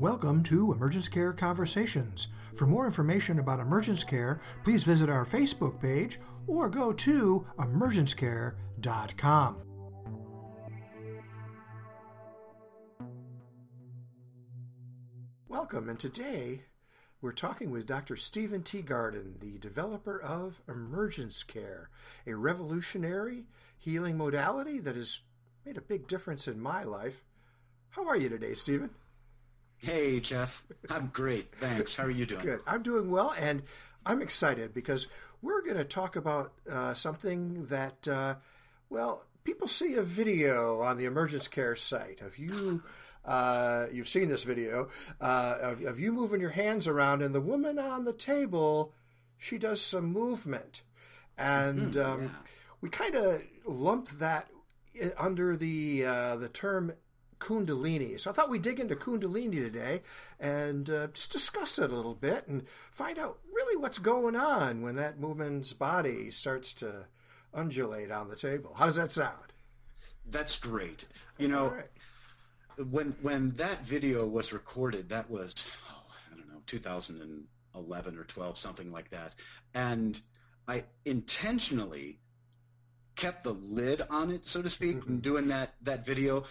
Welcome to Emergence Care Conversations. For more information about Emergence Care, please visit our Facebook page or go to emergencecare.com. Welcome, and today we're talking with Dr. Stephen Teagarden, the developer of Emergence Care, a revolutionary healing modality that has made a big difference in my life. How are you today, Stephen? Hey, Jeff. I'm great. Thanks. How are you doing? Good. I'm doing well, and I'm excited because we're going to talk about something that, people see a video on the Emergence Care site of you. You've seen this video of you moving your hands around, and the woman on the table, she does some movement. And we kind of lump that under the term Kundalini. So I thought we'd dig into Kundalini today and just discuss it a little bit and find out really what's going on when that woman's body starts to undulate on the table. How does that sound? That's great. You know, all right. When that video was recorded, that was, 2011 or 12, something like that. And I intentionally kept the lid on it, so to speak, and doing that video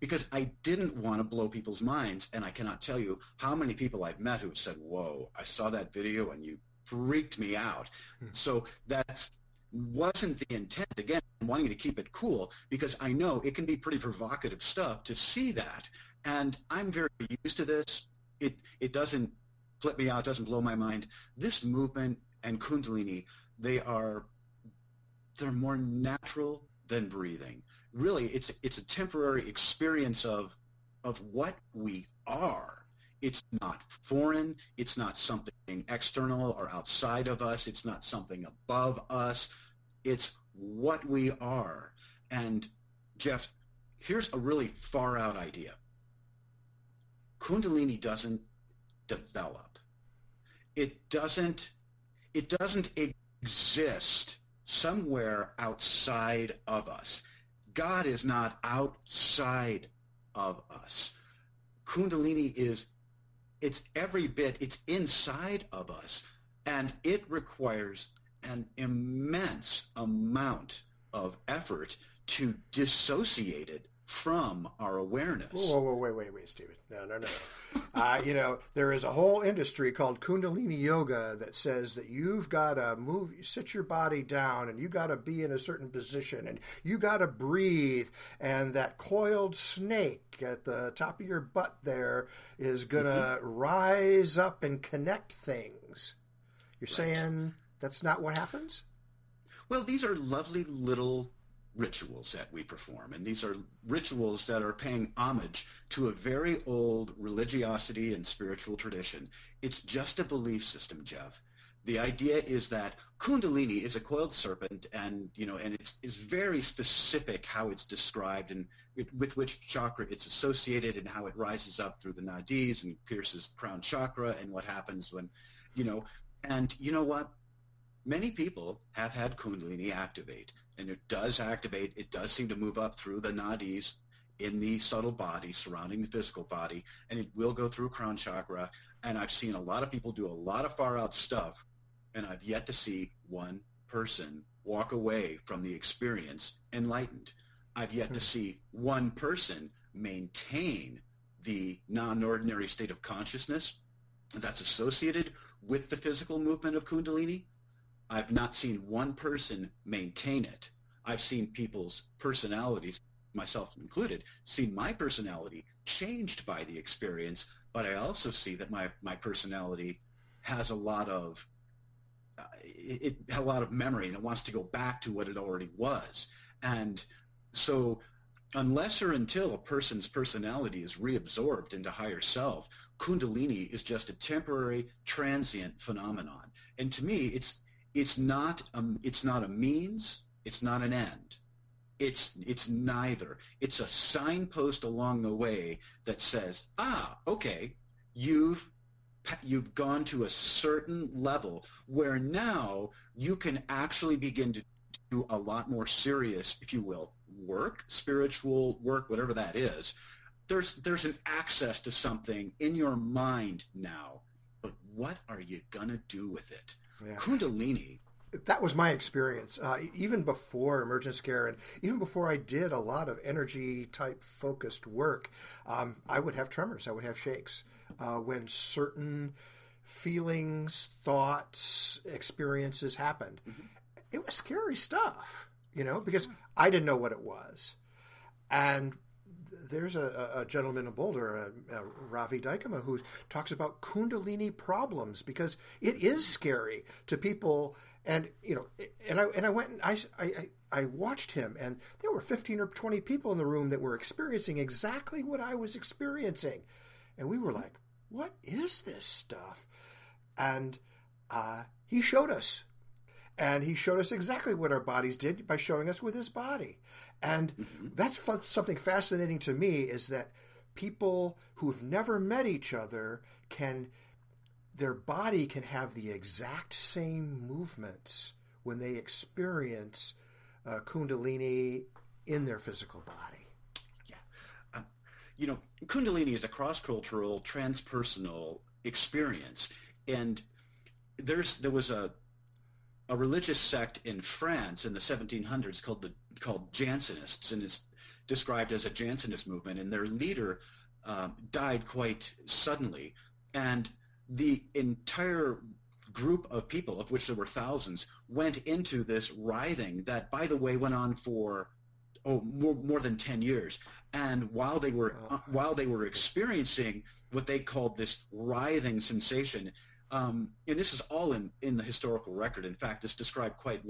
because I didn't want to blow people's minds. And I cannot tell you how many people I've met who have said, whoa, I saw that video and you freaked me out. So that wasn't the intent. Again, I'm wanting to keep it cool because I know it can be pretty provocative stuff to see that. And I'm very used to this. It doesn't flip me out, doesn't blow my mind. This movement and Kundalini, they're more natural than breathing. Really, it's a temporary experience of what we are. It's not foreign. It's not something external or outside of us. It's not something above us. It's what we are. And, Jeff, here's a really far-out idea. Kundalini doesn't develop. It doesn't exist somewhere outside of us. God is not outside of us. Kundalini it's every bit, it's inside of us, and it requires an immense amount of effort to dissociate it from our awareness. Whoa, wait, Stephen. No. There is a whole industry called Kundalini Yoga that says that you've got to sit your body down, and you got to be in a certain position, and you got to breathe, and that coiled snake at the top of your butt there is going to rise up and connect things. You're saying that's not what happens? Well, these are lovely little rituals that we perform, and these are rituals that are paying homage to a very old religiosity and spiritual tradition. It's just a belief system, Jeff. The idea is that Kundalini is a coiled serpent, and and it's very specific how it's described and with which chakra it's associated, and how it rises up through the nadis and pierces the crown chakra, and what happens when, and you know what? Many people have had Kundalini activate, and it does activate. It does seem to move up through the nadis in the subtle body surrounding the physical body, and it will go through crown chakra. And I've seen a lot of people do a lot of far-out stuff, and I've yet to see one person walk away from the experience enlightened. I've yet to see one person maintain the non-ordinary state of consciousness that's associated with the physical movement of Kundalini. I've not seen one person maintain it. I've seen people's personalities, myself included, seen my personality changed by the experience, but I also see that my personality has a lot of memory, and it wants to go back to what it already was. And so unless or until a person's personality is reabsorbed into higher self, Kundalini is just a temporary, transient phenomenon. And to me, it's not a means. It's not an end. It's neither. It's a signpost along the way that says, okay, you've gone to a certain level where now you can actually begin to do a lot more serious, if you will, work, spiritual work, whatever that is, there's an access to something in your mind now, but what are you going to do with it? Yeah. Kundalini. That was my experience, even before Emergence Care and even before I did a lot of energy-type focused work, I would have tremors, I would have shakes when certain feelings, thoughts, experiences happened. Mm-hmm. It was scary stuff, you know, because I didn't know what it was. And there's a gentleman in Boulder, Ravi Dykema, who talks about Kundalini problems because it is scary to people. And, you know, and I went and I watched him, and there were 15 or 20 people in the room that were experiencing exactly what I was experiencing. And we were like, what is this stuff? And he showed us. And he showed us exactly what our bodies did by showing us with his body. And that's something fascinating to me, is that people who've never met each other can, their body can have the exact same movements when they experience Kundalini in their physical body. Yeah. You know, Kundalini is a cross-cultural, transpersonal experience. And there was a religious sect in France in the 1700s called Jansenists, and it's described as a Jansenist movement, and their leader died quite suddenly, and the entire group of people, of which there were thousands, went into this writhing that, by the way, went on for more than 10 years. And while they were experiencing what they called this writhing sensation, and this is all in the historical record. In fact, it's described quite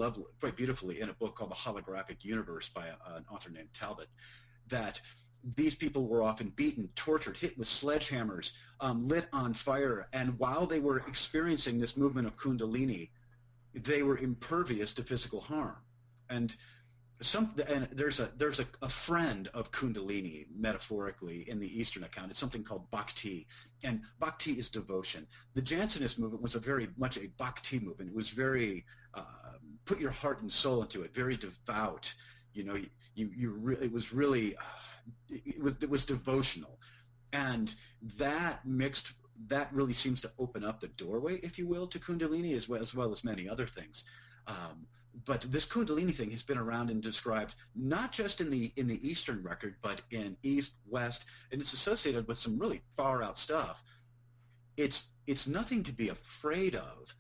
beautifully in a book called The Holographic Universe by an author named Talbot, that these people were often beaten, tortured, hit with sledgehammers, lit on fire. And while they were experiencing this movement of Kundalini, they were impervious to physical harm. And there's a friend of Kundalini, metaphorically, in the Eastern account. It's something called bhakti, and bhakti is devotion. The Jansenist movement was very much a bhakti movement. It was very put your heart and soul into it, very devout. You know, it was devotional, and that really seems to open up the doorway, if you will, to Kundalini as well as many other things. But this Kundalini thing has been around and described not just in the Eastern record, but in East, West, and it's associated with some really far out stuff. It's nothing to be afraid of.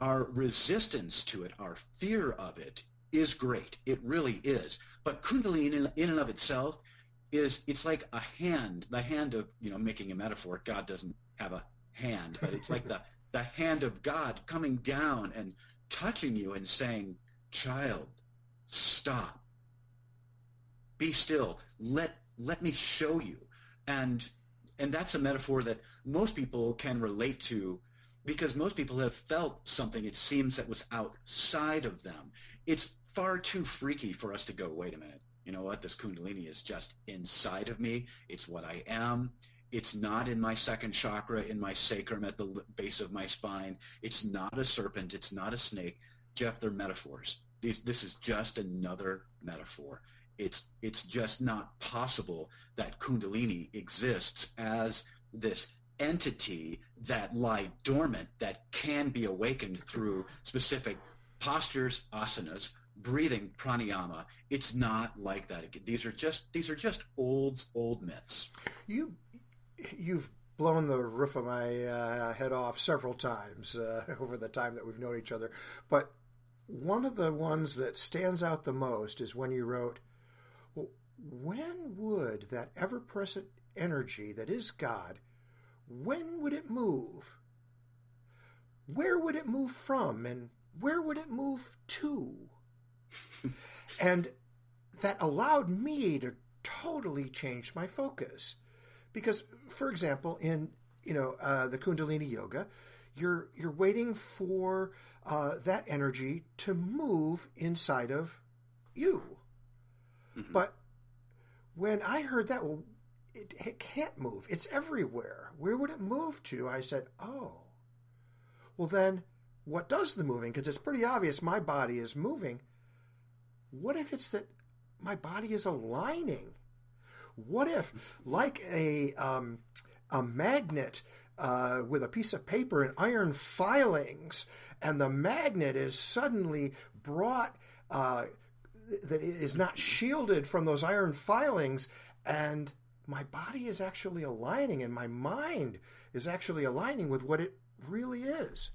Our resistance to it, our fear of it, is great. It really is. But Kundalini in and of itself it's like a hand, the hand of, you know, making a metaphor. God doesn't have a hand, but it's like the hand of God coming down and touching you and saying, child, stop, be still, let me show you. And that's a metaphor that most people can relate to, because most people have felt something, it seems, that was outside of them. It's far too freaky for us to go, wait a minute, you know what, this Kundalini is just inside of me, it's what I am. It's not in my second chakra, in my sacrum at the base of my spine. It's not a serpent. It's not a snake. Jeff, they're metaphors. This is just another metaphor. It's just not possible that Kundalini exists as this entity that lie dormant, that can be awakened through specific postures, asanas, breathing, pranayama. It's not like that. These are just old myths. You've blown the roof of my head off several times over the time that we've known each other. But one of the ones that stands out the most is when you wrote, well, when would that ever-present energy that is God, when would it move? Where would it move from? And where would it move to? And that allowed me to totally change my focus. Because, for example, in, you know, the Kundalini yoga, you're waiting for that energy to move inside of you. Mm-hmm. But when I heard that, well, it can't move. It's everywhere. Where would it move to? I said, oh, well then, what does the moving? Because it's pretty obvious my body is moving. What if it's that my body is aligning? What if, like a magnet with a piece of paper and iron filings, and the magnet is suddenly brought, that is not shielded from those iron filings, and my body is actually aligning and my mind is actually aligning with what it really is.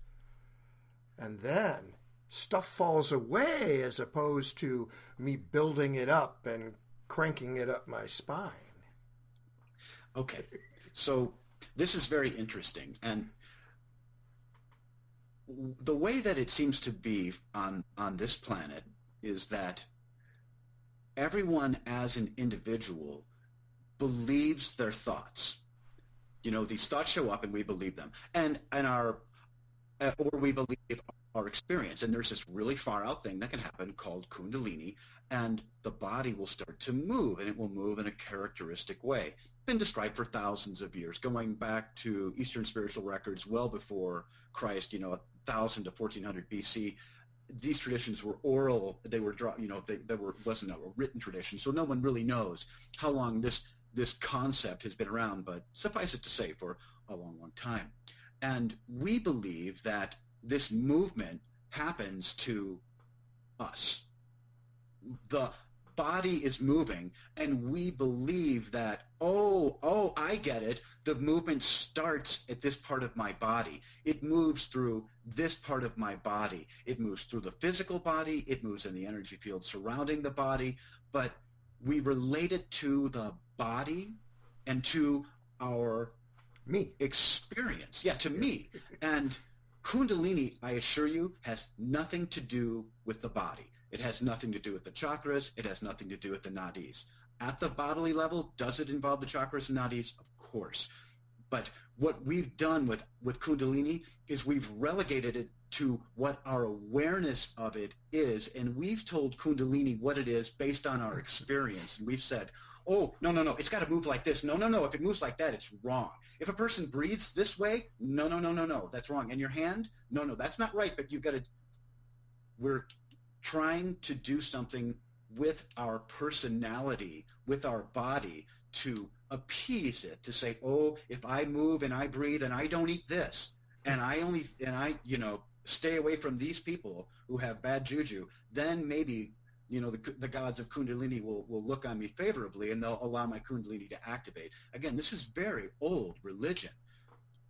And then stuff falls away as opposed to me building it up and cranking it up my spine. Okay, so this is very interesting. And the way that it seems to be on this planet is that everyone as an individual believes their thoughts. You know, these thoughts show up and we believe them. And our, or we believe our experience. And there's this really far out thing that can happen called Kundalini, and the body will start to move, and it will move in a characteristic way. It's been described for thousands of years, going back to Eastern spiritual records well before Christ, you know, 1000 to 1400 BC. These traditions were oral. They were, you know, wasn't a written tradition, so no one really knows how long this concept has been around, but suffice it to say for a long, long time. And we believe that this movement happens to us. The body is moving, and we believe that, oh, I get it. The movement starts at this part of my body. It moves through this part of my body. It moves through the physical body. It moves in the energy field surrounding the body. But we relate it to the body and to our me experience. Yeah, to me. And Kundalini, I assure you, has nothing to do with the body. It has nothing to do with the chakras. It has nothing to do with the nadis. At the bodily level, does it involve the chakras and nadis? Of course. But what we've done with Kundalini is we've relegated it to what our awareness of it is, and we've told Kundalini what it is based on our experience. And we've said, oh, no, it's got to move like this. No, if it moves like that, it's wrong. If a person breathes this way, no, that's wrong. And your hand, no, that's not right, but you've got to – we're trying to do something with our personality, with our body, to appease it, to say, oh, if I move and I breathe and I don't eat this and I only – and I, you know, stay away from these people who have bad juju, then maybe – you know, the gods of Kundalini will look on me favorably, and they'll allow my Kundalini to activate. Again, this is very old religion.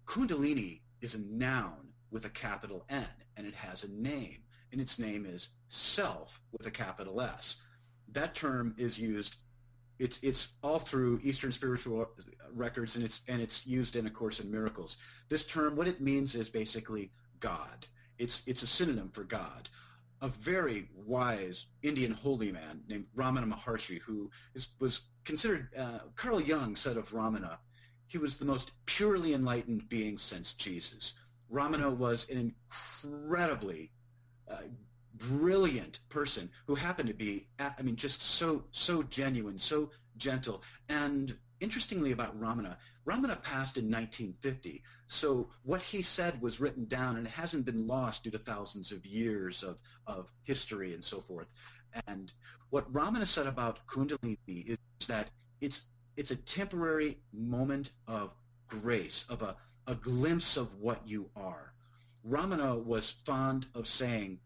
Kundalini is a noun with a capital N, and it has a name, and its name is self with a capital S. That term is used, it's all through Eastern spiritual records, and it's used in A Course in Miracles. This term, what it means is basically God. It's a synonym for God. A very wise Indian holy man named Ramana Maharshi, who was considered, Carl Jung said of Ramana, he was the most purely enlightened being since Jesus. Ramana was an incredibly brilliant person who happened to be, just so genuine, so gentle. And interestingly about Ramana passed in 1950, so what he said was written down, and it hasn't been lost due to thousands of years of history and so forth. And what Ramana said about Kundalini is that it's a temporary moment of grace, of a glimpse of what you are. Ramana was fond of saying,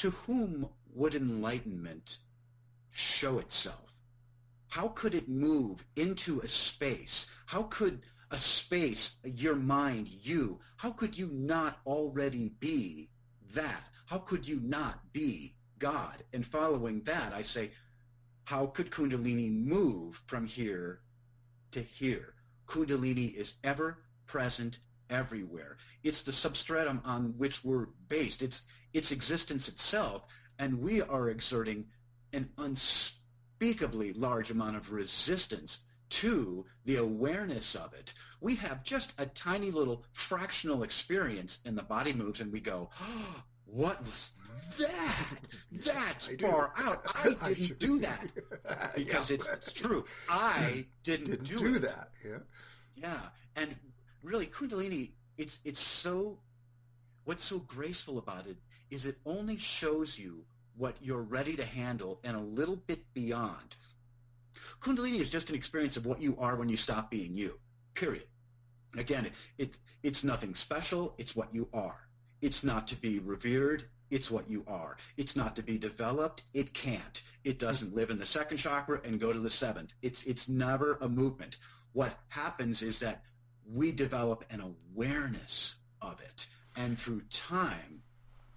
to whom would enlightenment show itself? How could it move into a space? How could a space, your mind, you, how could you not already be that? How could you not be God? And following that, I say, how could Kundalini move from here to here? Kundalini is ever present everywhere. It's the substratum on which we're based. It's existence itself, and we are exerting an unspeakably large amount of resistance to the awareness of it. We have just a tiny little fractional experience, and the body moves, and we go, oh, what was that? That's far out. I didn't do that. Because yeah. It's true. I didn't do that. Yeah. And really, Kundalini, it's so, what's so graceful about it is it only shows you what you're ready to handle and a little bit beyond. Kundalini is just an experience of what you are when you stop being you, period. Again, it's nothing special. It's what you are. It's not to be revered. It's what you are. It's not to be developed. It can't. It doesn't live in the second chakra and go to the seventh. It's never a movement. What happens is that we develop an awareness of it. And through time,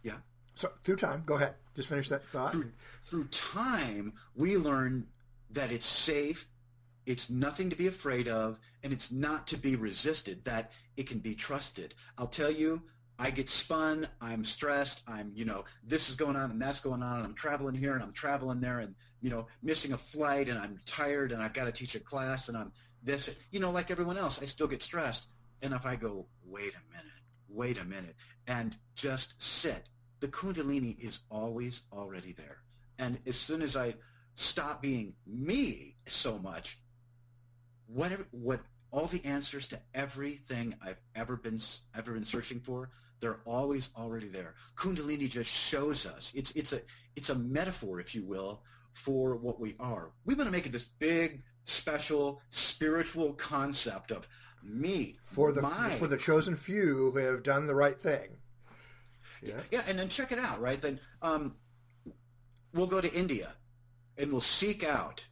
yeah? So through time, go ahead. Just finish that thought. Through time, we learn that it's safe, it's nothing to be afraid of, and it's not to be resisted, that it can be trusted. I'll tell you, I get spun, I'm stressed, I'm, this is going on and that's going on, and I'm traveling here and I'm traveling there and, missing a flight and I'm tired and I've got to teach a class and I'm this. Like everyone else, I still get stressed. And if I go, wait a minute, and just sit, the Kundalini is always already there. And as soon as I stop being me so much, all the answers to everything I've ever been searching for, they're always already there. Kundalini just shows us. It's a metaphor, if you will, for what we are. We want to make it this big, special, spiritual concept of me. For the chosen few who have done the right thing. Yeah, and then check it out, right? Then we'll go to India and we'll seek out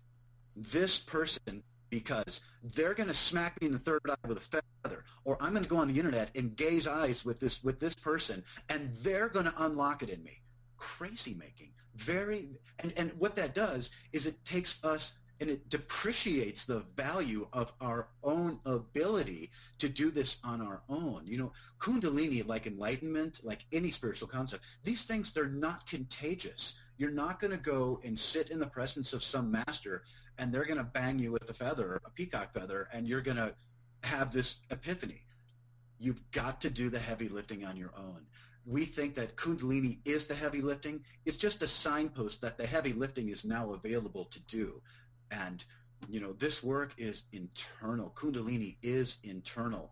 this person, because they're going to smack me in the third eye with a feather, or I'm going to go on the internet and gaze eyes with this person, and they're going to unlock it in me. Crazy making. And what that does is it takes us and it depreciates the value of our own ability to do this on our own. Kundalini, like enlightenment, like any spiritual concept, these things, they're not contagious. You're not going to go and sit in the presence of some master and they're going to bang you with a feather, a peacock feather, and you're going to have this epiphany. You've got to do the heavy lifting on your own. We think that Kundalini is the heavy lifting. It's just a signpost that the heavy lifting is now available to do. And, this work is internal. Kundalini is internal.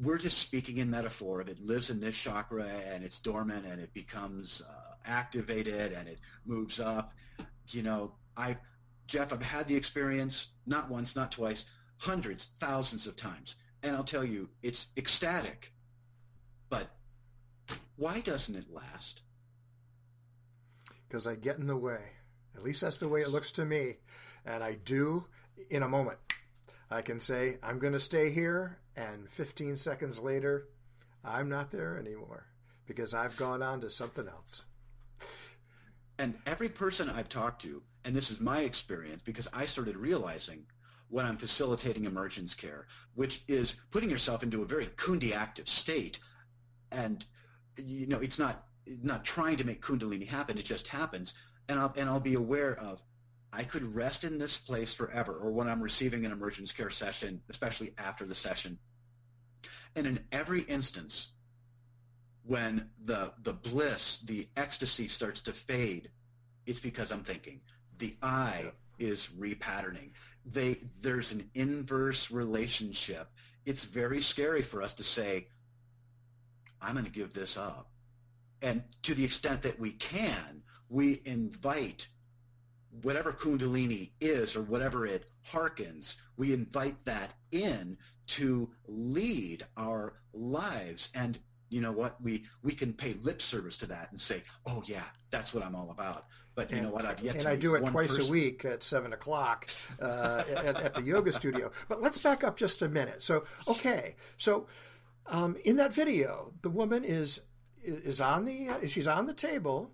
We're just speaking in metaphor. If it lives in this chakra and it's dormant and it becomes activated and it moves up, Jeff, I've had the experience, not once, not twice, hundreds, thousands of times. And I'll tell you, it's ecstatic. But why doesn't it last? Because I get in the way. At least that's the way it looks to me. And I do, in a moment, I can say, I'm going to stay here. And 15 seconds later, I'm not there anymore because I've gone on to something else. And every person I've talked to, and this is my experience because I started realizing when I'm facilitating emergence care, which is putting yourself into a very Kundi active state. And, it's not trying to make Kundalini happen. It just happens. And I'll be aware of, I could rest in this place forever, or when I'm receiving an emergence care session, especially after the session. And in every instance, when the bliss, the ecstasy starts to fade, it's because I'm thinking. The I is repatterning. There's an inverse relationship. It's very scary for us to say, I'm going to give this up. And to the extent that we can, we invite whatever Kundalini is or whatever it harkens, we invite that in to lead our lives. And you know what? We can pay lip service to that and say, oh, yeah, that's what I'm all about. But you know what? I've yet to. And I do it twice a week at 7 o'clock at the yoga studio. But let's back up just a minute. So, okay. So in that video, the woman she's on the table.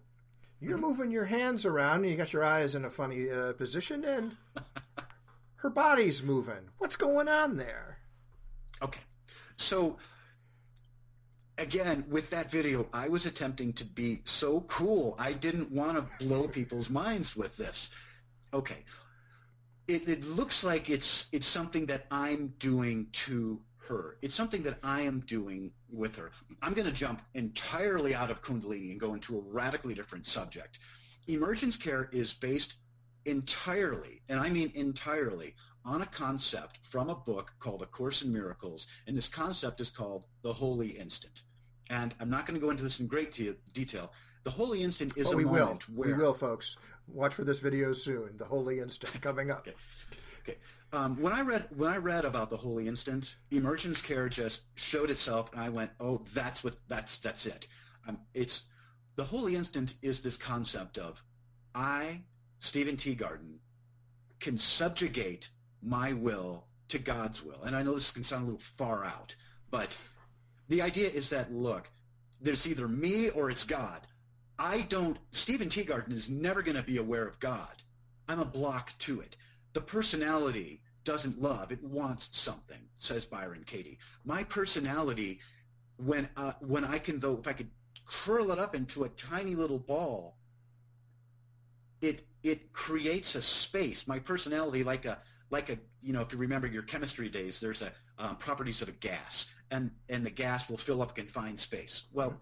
You're moving your hands around, and you got your eyes in a funny position, and her body's moving. What's going on there? Okay. So, again, with that video, I was attempting to be so cool. I didn't want to blow people's minds with this. Okay. It looks like it's something that I'm doing to her. It's something that I am doing with her. I'm going to jump entirely out of Kundalini and go into a radically different subject. Emergence care is based entirely, and I mean entirely, on a concept from a book called A Course in Miracles, and this concept is called the holy instant. And I'm not going to go into this in great detail. The holy instant is a moment where... We will, folks. Watch for this video soon. The Holy Instant coming up. Okay. When I read about the Holy Instant, Emergence Care just showed itself, and I went, "Oh, that's it." It's the Holy Instant is this concept of I, Stephen Teagarden, can subjugate my will to God's will. And I know this can sound a little far out, but the idea is that, look, there's either me or it's God. Stephen Teagarden is never going to be aware of God. I'm a block to it. The personality doesn't love, it wants something, says Byron Katie. My personality, if I could curl it up into a tiny little ball, it creates a space. My personality, if you remember your chemistry days, there's a properties of a gas, and the gas will fill up confined space. Well,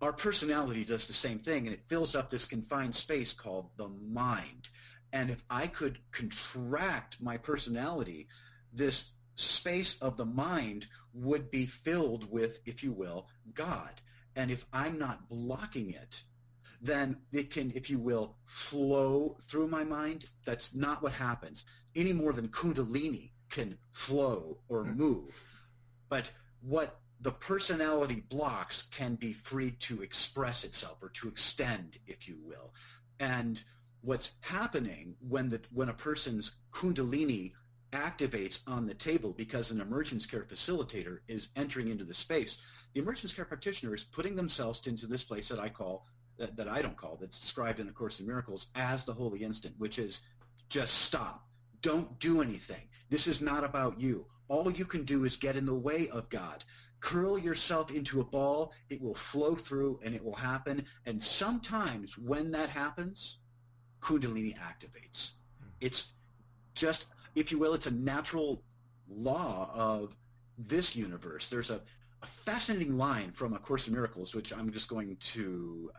our personality does the same thing, and it fills up this confined space called the mind. And if I could contract my personality, this space of the mind would be filled with, if you will, God. And if I'm not blocking it, then it can, if you will, flow through my mind. That's not what happens, any more than Kundalini can flow or move. But what the personality blocks can be free to express itself or to extend, if you will. And what's happening when a person's Kundalini activates on the table, because an Emergence Care facilitator is entering into the space, the Emergence Care practitioner is putting themselves into this place that I call, that's described in A Course in Miracles as the Holy Instant, which is just stop. Don't do anything. This is not about you. All you can do is get in the way of God. Curl yourself into a ball. It will flow through and it will happen. And sometimes when that happens, Kundalini activates. It's just, if you will, it's a natural law of this universe. There's a fascinating line from A Course in Miracles, which I'm just going to,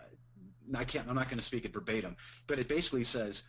I'm not going to speak it verbatim, but it basically says,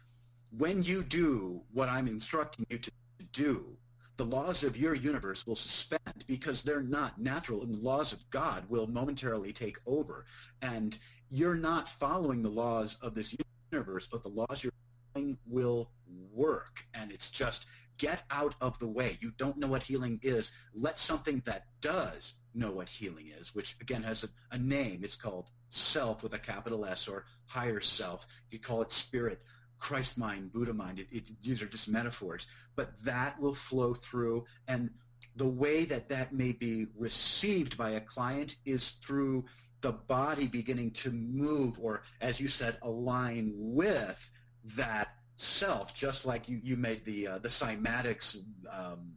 when you do what I'm instructing you to do, the laws of your universe will suspend because they're not natural, and the laws of God will momentarily take over. And you're not following the laws of this universe, but the laws you're following will work. And it's just get out of the way. You don't know what healing is. Let something that does know what healing is, which again has a name. It's called self with a capital S, or higher self. You call it spirit, Christ mind, Buddha mind. These are just metaphors, but that will flow through. And the way that may be received by a client is through the body beginning to move, or as you said, align with that self, just like you made the cymatics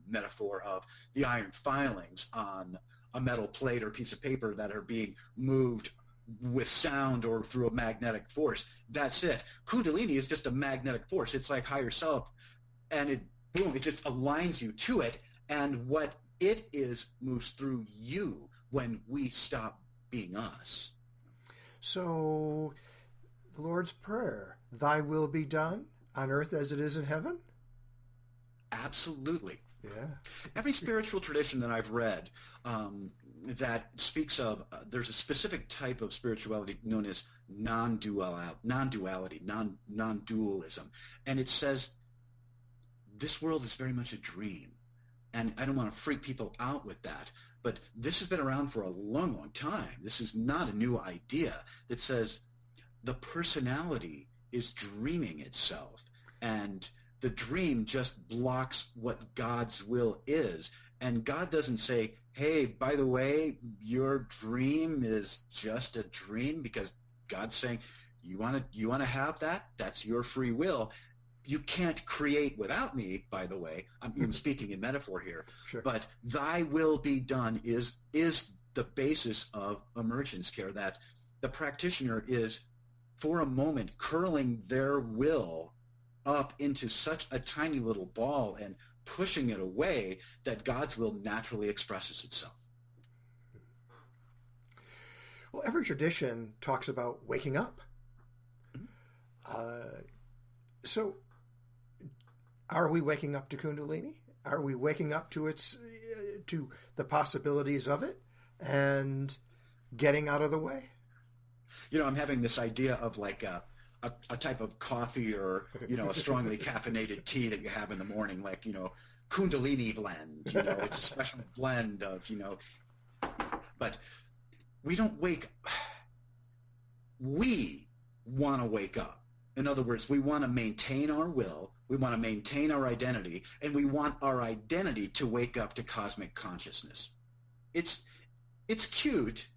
metaphor of the iron filings on a metal plate or piece of paper that are being moved with sound or through a magnetic force. That's it. Kundalini is just a magnetic force. It's like higher self, and it just aligns you to it, and what it is moves through you when we stop being us. So, the Lord's Prayer, thy will be done on earth as it is in heaven? Absolutely. Yeah. Every spiritual tradition that I've read that speaks of, there's a specific type of spirituality known as non-dualism. And it says, this world is very much a dream. And I don't want to freak people out with that, but this has been around for a long, long time. This is not a new idea that says the personality is dreaming itself, and the dream just blocks what God's will is. And God doesn't say, hey, by the way, your dream is just a dream, because God's saying, you want to have that? That's your free will. You can't create without me, by the way. I'm speaking in metaphor here. Sure. But thy will be done is the basis of Emergence Care, that the practitioner is, for a moment, curling their will up into such a tiny little ball and pushing it away that God's will naturally expresses itself. Well, every tradition talks about waking up. So are we waking up to Kundalini? Are we waking up to to the possibilities of it and getting out of the way? You know, I'm having this idea of like a type of coffee or, you know, a strongly caffeinated tea that you have in the morning, like, you know, Kundalini blend, you know, it's a special blend of, you know, but we don't wake, we want to wake up. In other words, we want to maintain our will, we want to maintain our identity, and we want our identity to wake up to cosmic consciousness. It's cute.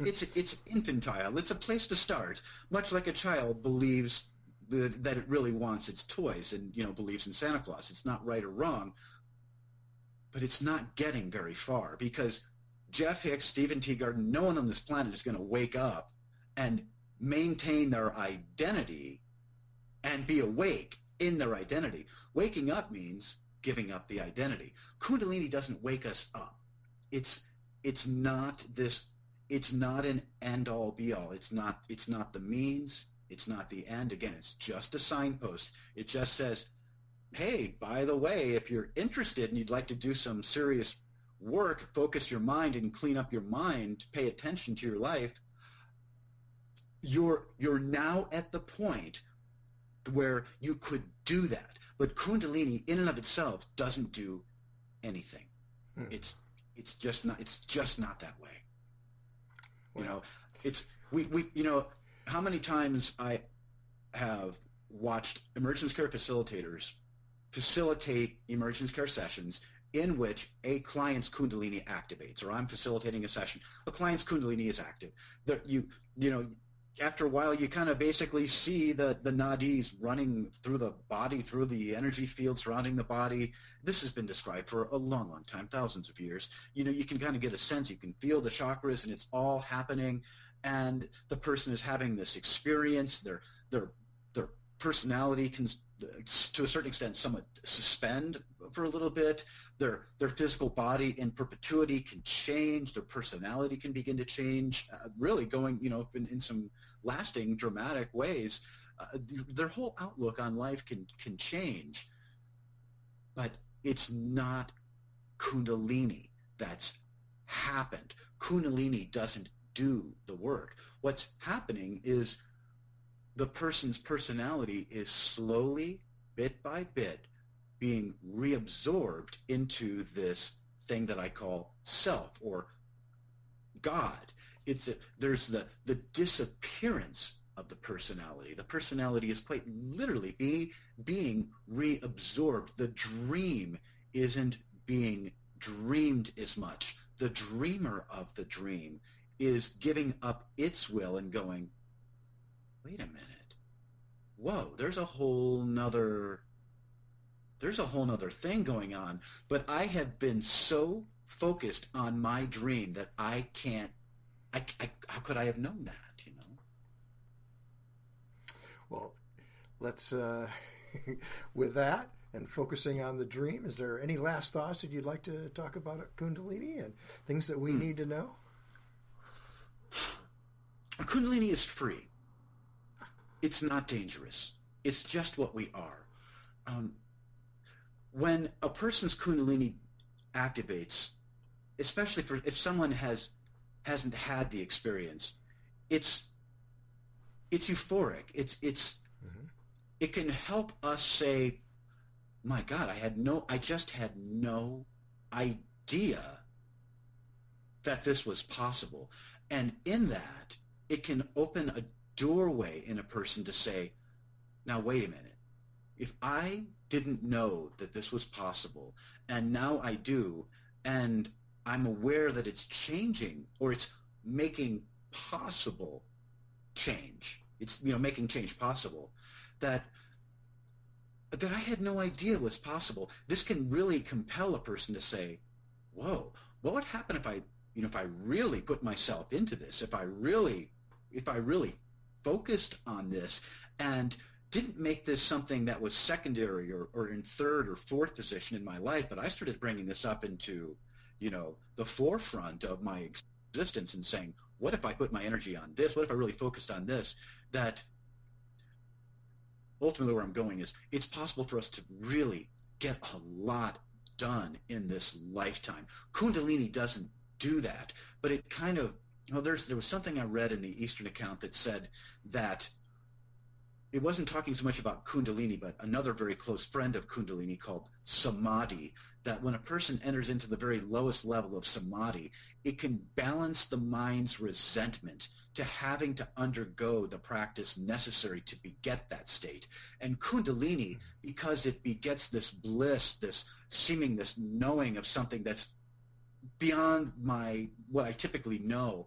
It's infantile. It's a place to start, much like a child believes that it really wants its toys and, you know, believes in Santa Claus. It's not right or wrong, but it's not getting very far because Jeff Hicks, Stephen Teagarden, no one on this planet is going to wake up and maintain their identity and be awake in their identity. Waking up means giving up the identity. Kundalini doesn't wake us up. It's not this. It's not an end-all, be-all. It's not the means. It's not the end. Again, it's just a signpost. It just says, hey, by the way, if you're interested and you'd like to do some serious work, focus your mind and clean up your mind, pay attention to your life, you're now at the point where you could do that. But Kundalini, in and of itself, doesn't do anything. Hmm. It's just not that way. You know, we you know, how many times I have watched emergence care facilitators facilitate emergence care sessions in which a client's Kundalini activates, or I'm facilitating a session, a client's Kundalini is active. You know, after a while you kind of basically see the nadis running through the body, through the energy field surrounding the body. This has been described for a long, long time, thousands of years. You know, you can kind of get a sense, you can feel the chakras and it's all happening, and the person is having this experience, their personality can, to a certain extent, somewhat suspend for a little bit. Their physical body in perpetuity can change. Their personality can begin to change, really going, you know, in some lasting, dramatic ways. Their whole outlook on life can change. But it's not Kundalini that's happened. Kundalini doesn't do the work. What's happening is the person's personality is slowly, bit by bit, being reabsorbed into this thing that I call self or God. There's the disappearance of the personality. The personality is quite literally being reabsorbed. The dream isn't being dreamed as much. The dreamer of the dream is giving up its will and going, wait a minute, whoa, there's a whole nother thing going on, but I have been so focused on my dream that I can't, how could I have known that, you know? Well, let's, with that and focusing on the dream, is there any last thoughts that you'd like to talk about at Kundalini and things that we need to know? Kundalini is free. It's not dangerous. It's just what we are. When a person's Kundalini activates, especially if someone hasn't had the experience, it's euphoric. It's mm-hmm. It can help us say, "My God, I just had no idea that this was possible." And in that, it can open a doorway in a person to say, now wait a minute, if I didn't know that this was possible, and now I do, and I'm aware that it's changing, or it's making possible change, it's, you know, making change possible, that I had no idea was possible. This can really compel a person to say, whoa, what would happen if I really put myself into this, if I really focused on this and didn't make this something that was secondary or in third or fourth position in my life, but I started bringing this up into, you know, the forefront of my existence and saying, what if I put my energy on this? What if I really focused on this? That ultimately where I'm going is it's possible for us to really get a lot done in this lifetime. Kundalini doesn't do that, but it kind of, you know, there was something I read in the Eastern account that said that it wasn't talking so much about Kundalini, but another very close friend of Kundalini called Samadhi, that when a person enters into the very lowest level of Samadhi, it can balance the mind's resentment to having to undergo the practice necessary to beget that state. And Kundalini, because it begets this bliss, this seeming, this knowing of something that's beyond what I typically know,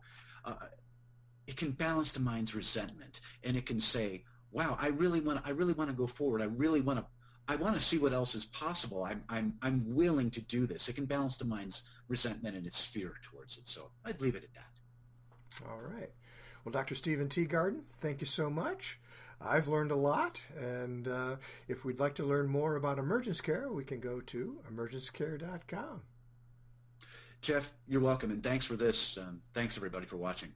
it can balance the mind's resentment, and it can say, wow, I really want to go forward. I want to see what else is possible. I'm willing to do this. It can balance the mind's resentment and its fear towards it. So I'd leave it at that. All right. Well, Dr. Stephen Teagarden, thank you so much. I've learned a lot, and if we'd like to learn more about Emergence Care, we can go to emergencecare.com. Jeff, you're welcome, and thanks for this. Thanks, everybody, for watching.